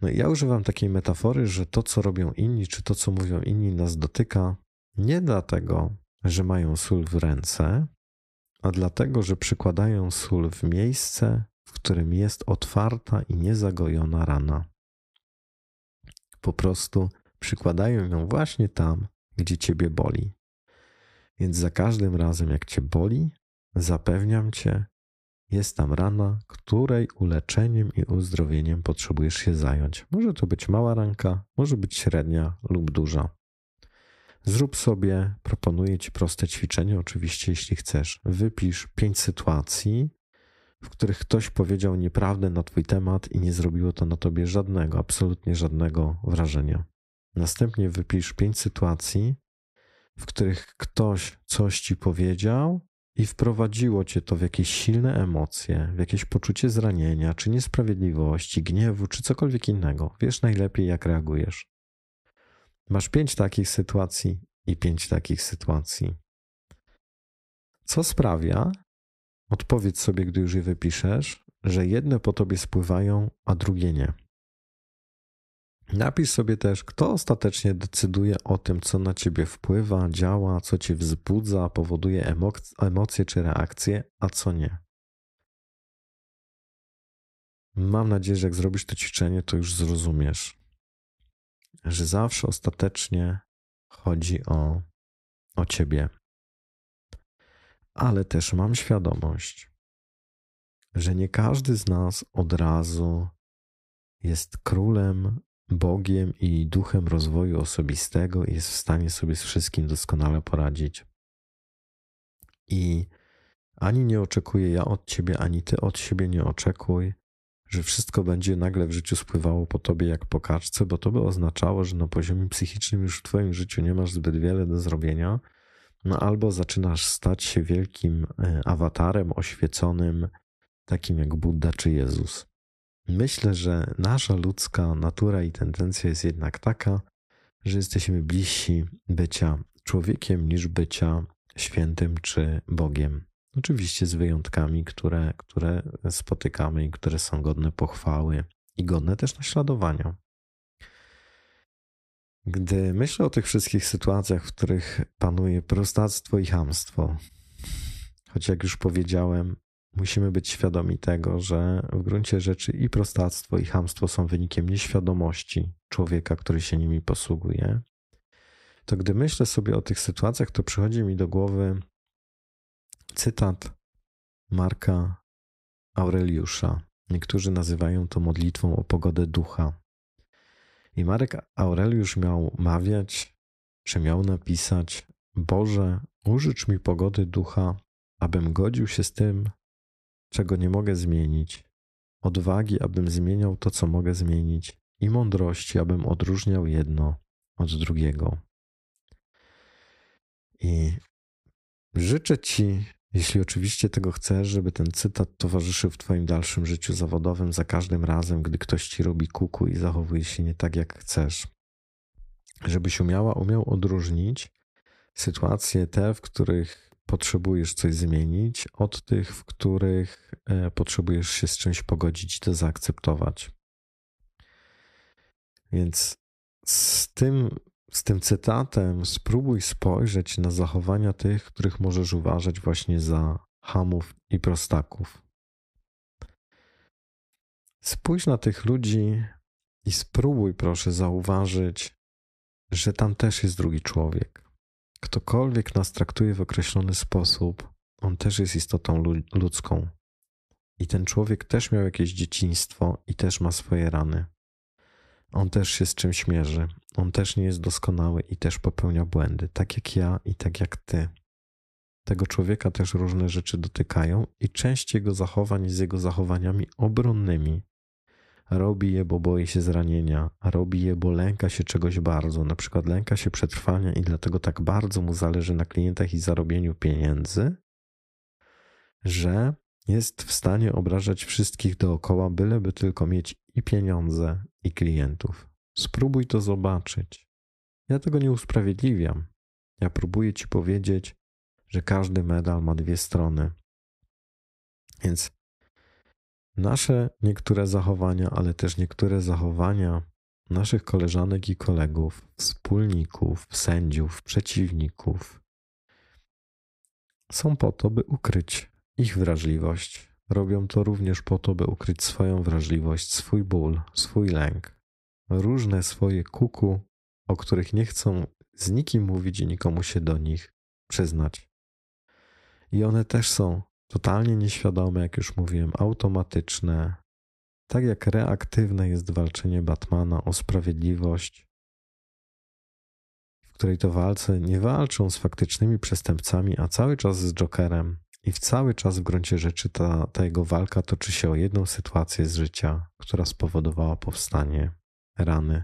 No i ja używam takiej metafory, że to, co robią inni, czy to, co mówią inni, nas dotyka nie dlatego, że mają sól w ręce, a dlatego, że przykładają sól w miejsce, w którym jest otwarta i niezagojona rana. Po prostu przykładają ją właśnie tam, gdzie ciebie boli. Więc za każdym razem, jak cię boli, zapewniam cię, jest tam rana, której uleczeniem i uzdrowieniem potrzebujesz się zająć. Może to być mała ranka, może być średnia lub duża. Zrób sobie, proponuję ci proste ćwiczenie, oczywiście, jeśli chcesz. Wypisz pięć sytuacji, w których ktoś powiedział nieprawdę na twój temat i nie zrobiło to na tobie żadnego, absolutnie żadnego wrażenia. Następnie wypisz pięć sytuacji, w których ktoś coś ci powiedział i wprowadziło cię to w jakieś silne emocje, w jakieś poczucie zranienia, czy niesprawiedliwości, gniewu, czy cokolwiek innego. Wiesz najlepiej, jak reagujesz. Masz pięć takich sytuacji i pięć takich sytuacji. Co sprawia? Odpowiedz sobie, gdy już je wypiszesz, że jedne po tobie spływają, a drugie nie. Napisz sobie też, kto ostatecznie decyduje o tym, co na ciebie wpływa, działa, co cię wzbudza, powoduje emok- emocje czy reakcje, a co nie. Mam nadzieję, że jak zrobisz to ćwiczenie, to już zrozumiesz, że zawsze ostatecznie chodzi o, o ciebie. Ale też mam świadomość, że nie każdy z nas od razu jest królem, Bogiem i duchem rozwoju osobistego i jest w stanie sobie z wszystkim doskonale poradzić. I ani nie oczekuję ja od ciebie, ani ty od siebie nie oczekuj, że wszystko będzie nagle w życiu spływało po tobie jak po kaczce, bo to by oznaczało, że na poziomie psychicznym już w twoim życiu nie masz zbyt wiele do zrobienia, no albo zaczynasz stać się wielkim awatarem oświeconym, takim jak Budda czy Jezus. Myślę, że nasza ludzka natura i tendencja jest jednak taka, że jesteśmy bliżsi bycia człowiekiem niż bycia świętym czy Bogiem. Oczywiście z wyjątkami, które, które spotykamy i które są godne pochwały i godne też naśladowania. Gdy myślę o tych wszystkich sytuacjach, w których panuje prostactwo i chamstwo, choć jak już powiedziałem, musimy być świadomi tego, że w gruncie rzeczy i prostactwo, i chamstwo są wynikiem nieświadomości człowieka, który się nimi posługuje, to gdy myślę sobie o tych sytuacjach, to przychodzi mi do głowy cytat Marka Aureliusza. Niektórzy nazywają to modlitwą o pogodę ducha. I Marek Aureliusz miał mawiać, czy miał napisać: Boże, użycz mi pogody ducha, abym godził się z tym, czego nie mogę zmienić, odwagi, abym zmieniał to, co mogę zmienić, i mądrości, abym odróżniał jedno od drugiego. I życzę ci, jeśli oczywiście tego chcesz, żeby ten cytat towarzyszył w twoim dalszym życiu zawodowym za każdym razem, gdy ktoś ci robi kuku i zachowuje się nie tak, jak chcesz. Żebyś umiała, umiał odróżnić sytuacje te, w których potrzebujesz coś zmienić, od tych, w których potrzebujesz się z czymś pogodzić i to zaakceptować. Więc z tym, z tym cytatem spróbuj spojrzeć na zachowania tych, których możesz uważać właśnie za chamów i prostaków. Spójrz na tych ludzi i spróbuj, proszę, zauważyć, że tam też jest drugi człowiek. Ktokolwiek nas traktuje w określony sposób, on też jest istotą ludzką. I ten człowiek też miał jakieś dzieciństwo i też ma swoje rany. On też się z czymś mierzy. On też nie jest doskonały i też popełnia błędy, tak jak ja i tak jak ty. Tego człowieka też różne rzeczy dotykają i część jego zachowań z jego zachowaniami obronnymi. Robi je, bo boi się zranienia, a robi je, bo lęka się czegoś bardzo, na przykład lęka się przetrwania i dlatego tak bardzo mu zależy na klientach i zarobieniu pieniędzy, że jest w stanie obrażać wszystkich dookoła, byleby tylko mieć i pieniądze, i klientów. Spróbuj to zobaczyć. Ja tego nie usprawiedliwiam. Ja próbuję ci powiedzieć, że każdy medal ma dwie strony. Więc nasze niektóre zachowania, ale też niektóre zachowania naszych koleżanek i kolegów, wspólników, sędziów, przeciwników są po to, by ukryć ich wrażliwość. Robią to również po to, by ukryć swoją wrażliwość, swój ból, swój lęk, różne swoje kuku, o których nie chcą z nikim mówić i nikomu się do nich przyznać. I one też są totalnie nieświadome, jak już mówiłem, automatyczne. Tak jak reaktywne jest walczenie Batmana o sprawiedliwość, w której to walce nie walczą z faktycznymi przestępcami, a cały czas z Jokerem. I w cały czas w gruncie rzeczy ta, ta jego walka toczy się o jedną sytuację z życia, która spowodowała powstanie rany.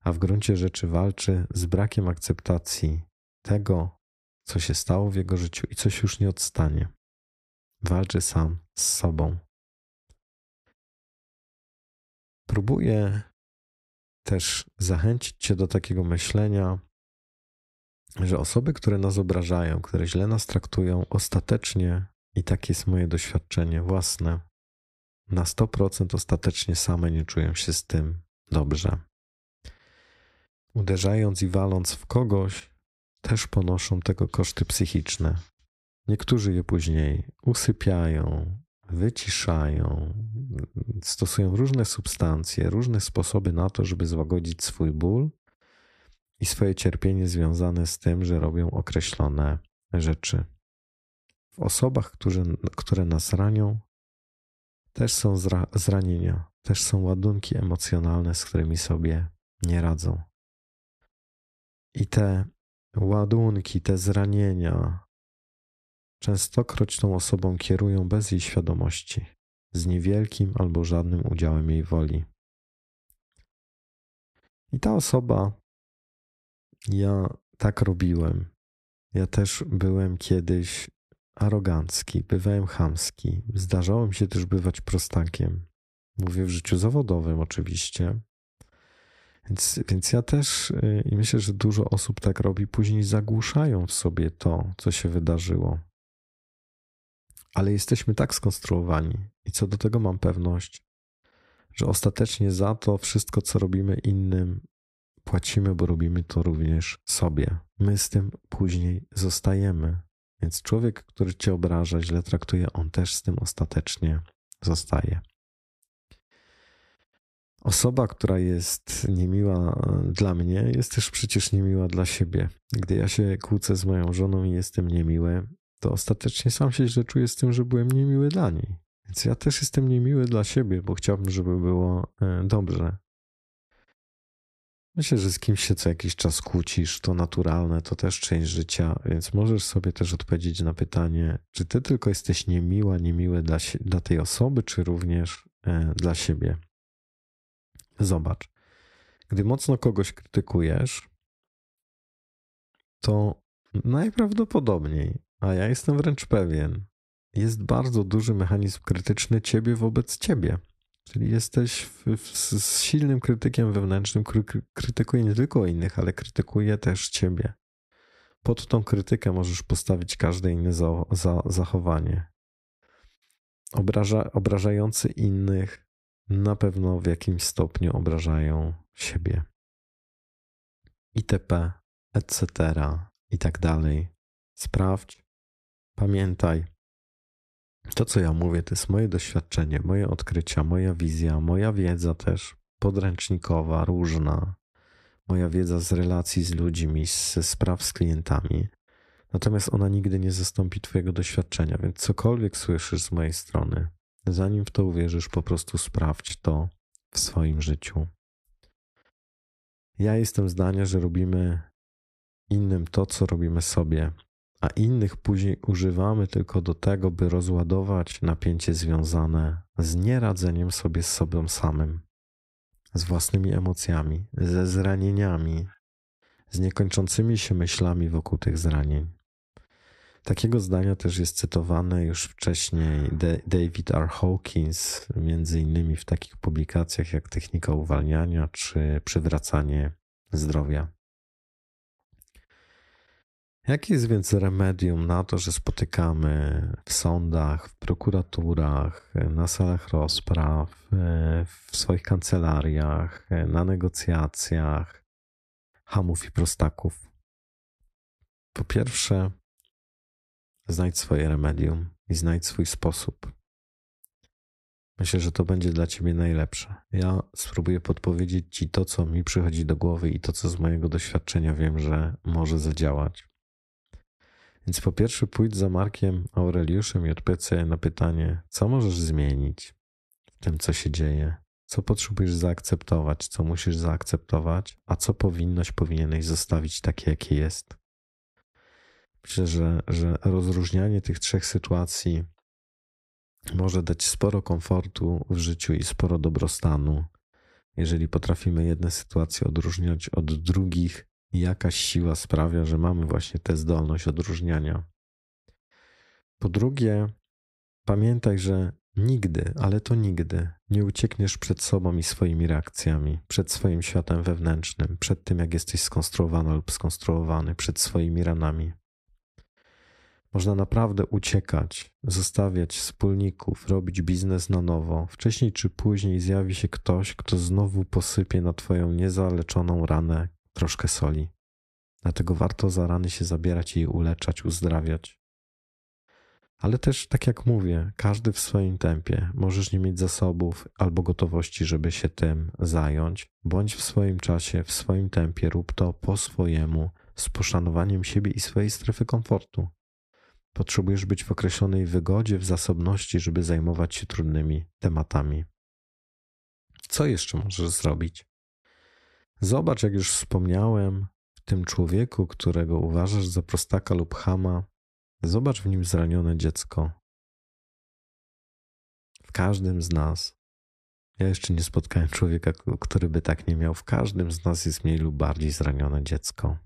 A w gruncie rzeczy walczy z brakiem akceptacji tego, co się stało w jego życiu i coś już nie odstanie. Walczy sam z sobą. Próbuję też zachęcić cię do takiego myślenia, że osoby, które nas obrażają, które źle nas traktują, ostatecznie, i tak jest moje doświadczenie własne, na sto procent ostatecznie same nie czują się z tym dobrze. Uderzając i waląc w kogoś, też ponoszą tego koszty psychiczne. Niektórzy je później usypiają, wyciszają, stosują różne substancje, różne sposoby na to, żeby złagodzić swój ból i swoje cierpienie związane z tym, że robią określone rzeczy. W osobach, które, które nas ranią, też są zra- zranienia, też są ładunki emocjonalne, z którymi sobie nie radzą. I te ładunki, te zranienia częstokroć tą osobą kierują bez jej świadomości. z niewielkim albo żadnym udziałem jej woli. I ta osoba, ja tak robiłem. Ja też byłem kiedyś arogancki, bywałem chamski. Zdarzało mi się też bywać prostakiem. Mówię w życiu zawodowym oczywiście. Więc, więc ja też i myślę, że dużo osób tak robi, później zagłuszają w sobie to, co się wydarzyło. Ale jesteśmy tak skonstruowani i co do tego mam pewność, że ostatecznie za to wszystko, co robimy innym, płacimy, bo robimy to również sobie. My z tym później zostajemy. Więc człowiek, który cię obraża, źle traktuje, on też z tym ostatecznie zostaje. Osoba, która jest niemiła dla mnie, jest też przecież niemiła dla siebie. Gdy ja się kłócę z moją żoną i jestem niemiły, to ostatecznie sam się źle czuję z tym, że byłem niemiły dla niej. Więc ja też jestem niemiły dla siebie, bo chciałbym, żeby było dobrze. Myślę, że z kimś się co jakiś czas kłócisz, to naturalne, to też część życia, więc możesz sobie też odpowiedzieć na pytanie, czy ty tylko jesteś niemiła, niemiły dla, si- dla tej osoby, czy również e, dla siebie. Zobacz, gdy mocno kogoś krytykujesz, to najprawdopodobniej, a ja jestem wręcz pewien, jest bardzo duży mechanizm krytyczny ciebie wobec ciebie. Czyli jesteś w, w, z silnym krytykiem wewnętrznym, który krytykuje nie tylko innych, ale krytykuje też ciebie. Pod tą krytykę możesz postawić każde inne za, za, zachowanie. Obraża, obrażający innych na pewno w jakimś stopniu obrażają siebie. itp., et cetera i tak dalej. Sprawdź, pamiętaj. To, co ja mówię, to jest moje doświadczenie, moje odkrycia, moja wizja, moja wiedza też podręcznikowa, różna, moja wiedza z relacji z ludźmi, ze spraw z klientami. Natomiast ona nigdy nie zastąpi twojego doświadczenia, więc cokolwiek słyszysz z mojej strony, zanim w to uwierzysz, po prostu sprawdź to w swoim życiu. Ja jestem zdania, że robimy innym to, co robimy sobie, a innych później używamy tylko do tego, by rozładować napięcie związane z nieradzeniem sobie z sobą samym, z własnymi emocjami, ze zranieniami, z niekończącymi się myślami wokół tych zranień. Takiego zdania też jest cytowane już wcześniej David R. Hawkins, między innymi w takich publikacjach jak Technika uwalniania czy Przywracanie zdrowia. Jakie jest więc remedium na to, że spotykamy w sądach, w prokuraturach, na salach rozpraw, w swoich kancelariach, na negocjacjach chamów i prostaków? Po pierwsze, znajdź swoje remedium i znajdź swój sposób. Myślę, że to będzie dla ciebie najlepsze. Ja spróbuję podpowiedzieć ci to, co mi przychodzi do głowy i to, co z mojego doświadczenia wiem, że może zadziałać. Więc po pierwsze pójdź za Markiem Aureliuszem i odpowiedz sobie na pytanie, co możesz zmienić w tym, co się dzieje, co potrzebujesz zaakceptować, co musisz zaakceptować, a co powinnoś, powinieneś zostawić takie, jakie jest. Myślę, że, że rozróżnianie tych trzech sytuacji może dać sporo komfortu w życiu i sporo dobrostanu, jeżeli potrafimy jedne sytuacje odróżniać od drugich. Jakaś siła sprawia, że mamy właśnie tę zdolność odróżniania. Po drugie, pamiętaj, że nigdy, ale to nigdy nie uciekniesz przed sobą i swoimi reakcjami, przed swoim światem wewnętrznym, przed tym, jak jesteś skonstruowany lub skonstruowany, przed swoimi ranami. Można naprawdę uciekać, zostawiać wspólników, robić biznes na nowo. Wcześniej czy później zjawi się ktoś, kto znowu posypie na twoją niezaleczoną ranę troszkę soli. Dlatego warto za rany się zabierać i uleczać, uzdrawiać. Ale też, tak jak mówię, każdy w swoim tempie. Możesz nie mieć zasobów albo gotowości, żeby się tym zająć. Bądź w swoim czasie, w swoim tempie, rób to po swojemu, z poszanowaniem siebie i swojej strefy komfortu. Potrzebujesz być w określonej wygodzie, w zasobności, żeby zajmować się trudnymi tematami. Co jeszcze możesz zrobić? Zobacz, jak już wspomniałem, w tym człowieku, którego uważasz za prostaka lub chama, zobacz w nim zranione dziecko, w każdym z nas. Ja jeszcze nie spotkałem człowieka, który by tak nie miał. W każdym z nas jest mniej lub bardziej zranione dziecko.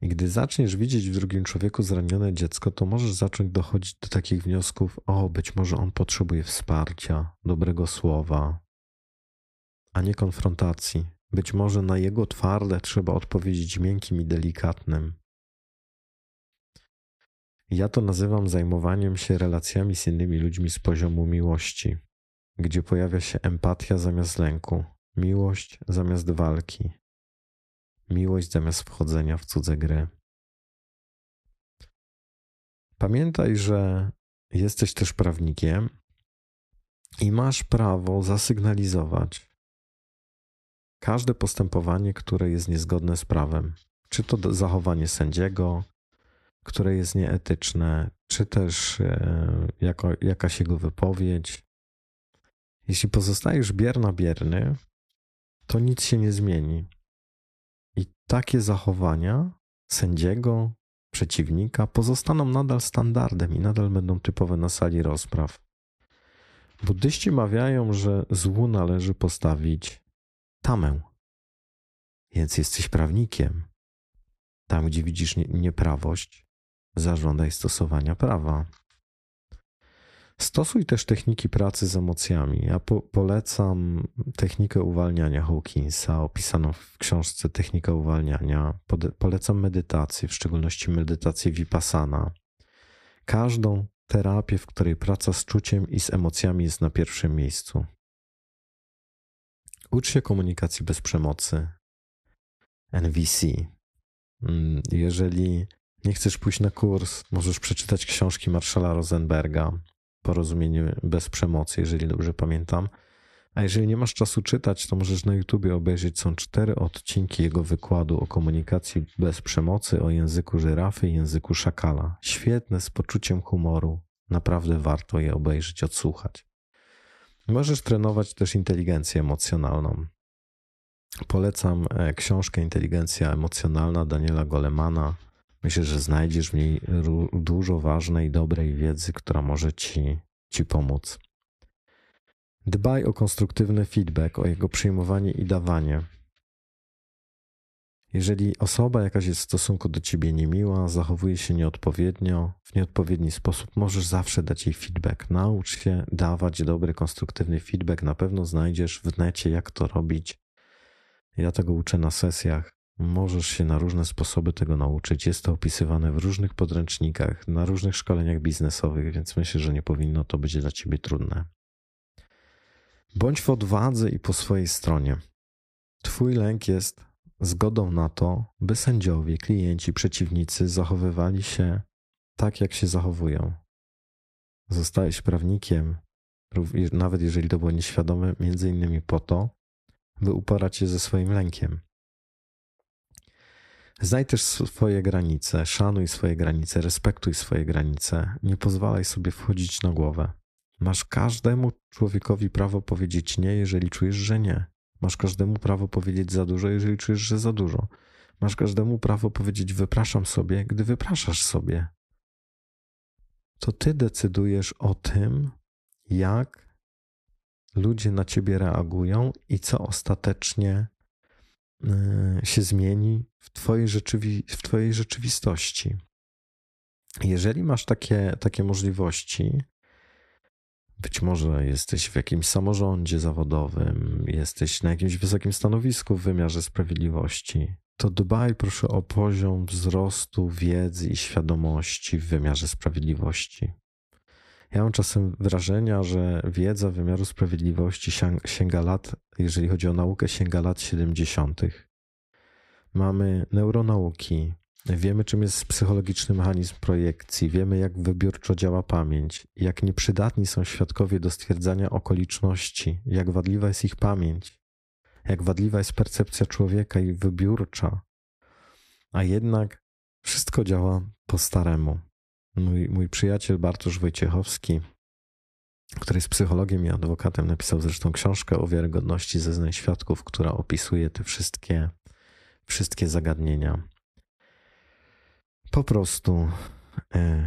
I gdy zaczniesz widzieć w drugim człowieku zranione dziecko, to możesz zacząć dochodzić do takich wniosków: o, być może on potrzebuje wsparcia, dobrego słowa, a nie konfrontacji. Być może na jego twarde trzeba odpowiedzieć miękkim i delikatnym. Ja to nazywam zajmowaniem się relacjami z innymi ludźmi z poziomu miłości, gdzie pojawia się empatia zamiast lęku, miłość zamiast walki, miłość zamiast wchodzenia w cudze gry. Pamiętaj, że jesteś też prawnikiem i masz prawo zasygnalizować każde postępowanie, które jest niezgodne z prawem. Czy to zachowanie sędziego, które jest nieetyczne, czy też jako, jakaś jego wypowiedź. Jeśli pozostajesz bierna bierny, to nic się nie zmieni. I takie zachowania sędziego, przeciwnika pozostaną nadal standardem i nadal będą typowe na sali rozpraw. Buddyści mawiają, że złu należy postawić tamę. Więc jesteś prawnikiem. Tam, gdzie widzisz nieprawość, zażądaj stosowania prawa. Stosuj też techniki pracy z emocjami. Ja po- polecam technikę uwalniania Hawkinsa, opisaną w książce Technika uwalniania. Pod- polecam medytację, w szczególności medytację Vipassana. Każdą terapię, w której praca z czuciem i z emocjami jest na pierwszym miejscu. Ucz się komunikacji bez przemocy. N V C. Jeżeli nie chcesz pójść na kurs, możesz przeczytać książki Marshalla Rosenberga, Porozumienie bez przemocy, jeżeli dobrze pamiętam. A jeżeli nie masz czasu czytać, to możesz na YouTubie obejrzeć. Są cztery odcinki jego wykładu o komunikacji bez przemocy, o języku żyrafy i języku szakala. Świetne, z poczuciem humoru. Naprawdę warto je obejrzeć, odsłuchać. Możesz trenować też inteligencję emocjonalną. Polecam książkę Inteligencja emocjonalna Daniela Golemana. Myślę, że znajdziesz w niej dużo ważnej, dobrej wiedzy, która może ci, ci pomóc. Dbaj o konstruktywny feedback, o jego przyjmowanie i dawanie. Jeżeli osoba jakaś jest w stosunku do ciebie niemiła, zachowuje się nieodpowiednio, w nieodpowiedni sposób, możesz zawsze dać jej feedback. Naucz się dawać dobry, konstruktywny feedback. Na pewno znajdziesz w necie, jak to robić. Ja tego uczę na sesjach. Możesz się na różne sposoby tego nauczyć. Jest to opisywane w różnych podręcznikach, na różnych szkoleniach biznesowych, więc myślę, że nie powinno to być dla ciebie trudne. Bądź w odwadze i po swojej stronie. Twój lęk jest zgodą na to, by sędziowie, klienci, przeciwnicy zachowywali się tak, jak się zachowują. Zostałeś prawnikiem, nawet jeżeli to było nieświadome, między innymi po to, by uporać się ze swoim lękiem. Znaj też swoje granice, szanuj swoje granice, respektuj swoje granice, nie pozwalaj sobie wchodzić na głowę. Masz każdemu człowiekowi prawo powiedzieć nie, jeżeli czujesz, że nie. Masz każdemu prawo powiedzieć za dużo, jeżeli czujesz, że za dużo. Masz każdemu prawo powiedzieć wypraszam sobie, gdy wypraszasz sobie. To ty decydujesz o tym, jak ludzie na ciebie reagują i co ostatecznie się zmieni w twojej, rzeczywi- w twojej rzeczywistości. Jeżeli masz takie, takie możliwości, być może jesteś w jakimś samorządzie zawodowym, jesteś na jakimś wysokim stanowisku w wymiarze sprawiedliwości, to dbaj proszę o poziom wzrostu wiedzy i świadomości w wymiarze sprawiedliwości. Ja mam czasem wrażenia, że wiedza wymiaru sprawiedliwości sięga lat, jeżeli chodzi o naukę, sięga lat siedemdziesiątych. Mamy neuronauki, wiemy czym jest psychologiczny mechanizm projekcji, wiemy jak wybiórczo działa pamięć, jak nieprzydatni są świadkowie do stwierdzania okoliczności, jak wadliwa jest ich pamięć, jak wadliwa jest percepcja człowieka i wybiórcza. A jednak wszystko działa po staremu. Mój, mój przyjaciel Bartusz Wojciechowski, który jest psychologiem i adwokatem, napisał zresztą książkę o wiarygodności zeznań świadków, która opisuje te wszystkie, wszystkie zagadnienia. Po prostu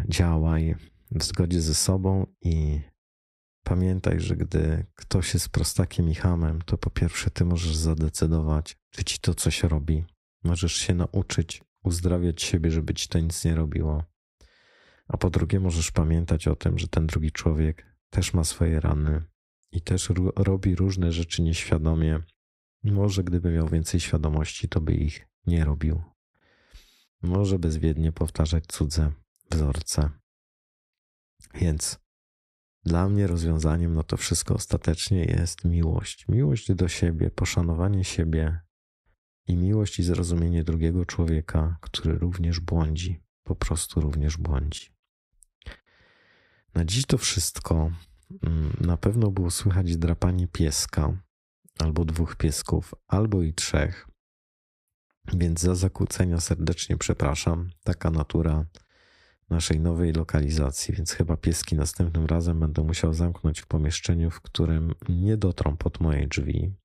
działaj w zgodzie ze sobą i Pamiętaj, że gdy ktoś jest prostakiem i chamem, to po pierwsze ty możesz zadecydować, czy ci to coś robi. Możesz się nauczyć uzdrawiać siebie, żeby ci to nic nie robiło. A po drugie możesz pamiętać o tym, że ten drugi człowiek też ma swoje rany i też robi różne rzeczy nieświadomie. Może gdyby miał więcej świadomości, to by ich nie robił. Może bezwiednie powtarzać cudze wzorce. Więc dla mnie rozwiązaniem na to wszystko ostatecznie jest miłość. Miłość do siebie, poszanowanie siebie i miłość i zrozumienie drugiego człowieka, który również błądzi. Po prostu również błądzi. Na dziś to wszystko. Na pewno było słychać drapanie pieska, albo dwóch piesków, albo i trzech. Więc za zakłócenia serdecznie przepraszam. Taka natura naszej nowej lokalizacji, więc chyba pieski następnym razem będę musiał zamknąć w pomieszczeniu, w którym nie dotrą pod moje drzwi.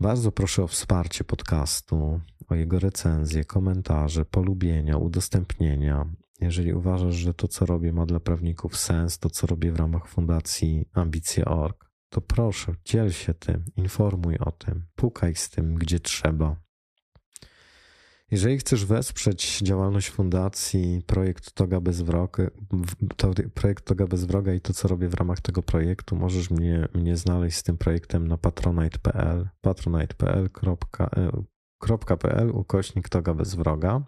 Bardzo proszę o wsparcie podcastu, o jego recenzje, komentarze, polubienia, udostępnienia. Jeżeli uważasz, że to co robię ma dla prawników sens, to co robię w ramach fundacji ambicje kropka org, to proszę, dziel się tym, informuj o tym, pukaj z tym, gdzie trzeba. Jeżeli chcesz wesprzeć działalność fundacji, projekt Toga bez Wroga, projekt Toga bez Wroga i to, co robię w ramach tego projektu, możesz mnie, mnie znaleźć z tym projektem na patronite kropka pl, patronite kropka pl ukośnik Toga bez Wroga.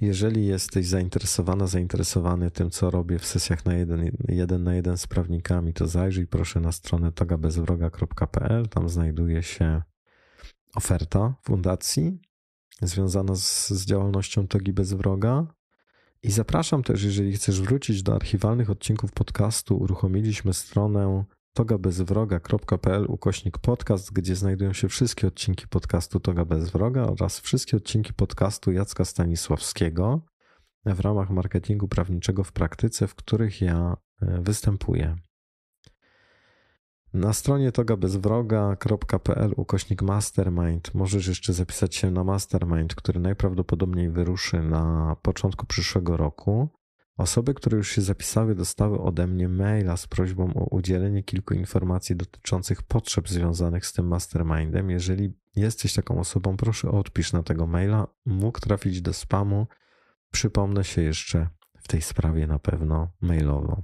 Jeżeli jesteś zainteresowana, zainteresowany tym, co robię w sesjach na jeden, jeden na jeden z prawnikami, to zajrzyj proszę na stronę toga bez wroga kropka pl. Tam znajduje się oferta fundacji związana z, z działalnością Togi bez Wroga. I zapraszam też, jeżeli chcesz wrócić do archiwalnych odcinków podcastu, uruchomiliśmy stronę toga bez wroga kropka pl ukośnik podcast, gdzie znajdują się wszystkie odcinki podcastu Toga bez Wroga oraz wszystkie odcinki podcastu Jacka Stanisławskiego w ramach marketingu prawniczego w praktyce, w których ja występuję. Na stronie toga bez wroga kropka pl ukośnik mastermind możesz jeszcze zapisać się na mastermind, który najprawdopodobniej wyruszy na początku przyszłego roku. Osoby, które już się zapisały, dostały ode mnie maila z prośbą o udzielenie kilku informacji dotyczących potrzeb związanych z tym mastermindem. Jeżeli jesteś taką osobą, proszę odpisz na tego maila. Mógł trafić do spamu. Przypomnę się jeszcze w tej sprawie na pewno mailowo.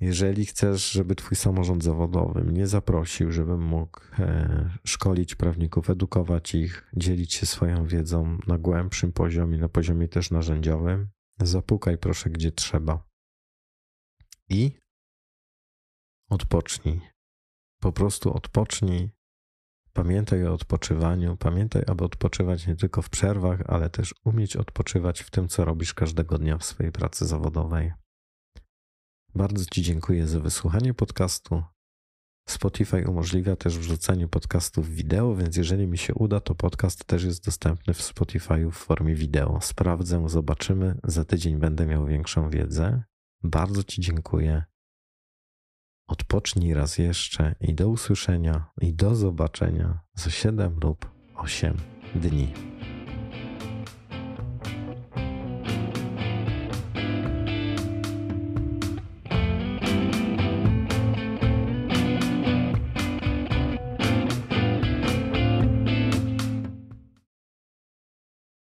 Jeżeli chcesz, żeby twój samorząd zawodowy mnie zaprosił, żebym mógł szkolić prawników, edukować ich, dzielić się swoją wiedzą na głębszym poziomie, na poziomie też narzędziowym, zapukaj proszę gdzie trzeba. I odpocznij. Po prostu odpocznij. Pamiętaj o odpoczywaniu. Pamiętaj, aby odpoczywać nie tylko w przerwach, ale też umieć odpoczywać w tym, co robisz każdego dnia w swojej pracy zawodowej. Bardzo ci dziękuję za wysłuchanie podcastu. Spotify umożliwia też wrzucanie podcastów wideo, więc jeżeli mi się uda, to podcast też jest dostępny w Spotify w formie wideo. Sprawdzę, zobaczymy. Za tydzień będę miał większą wiedzę. Bardzo ci dziękuję. Odpocznij raz jeszcze i do usłyszenia i do zobaczenia za siedem lub osiem dni.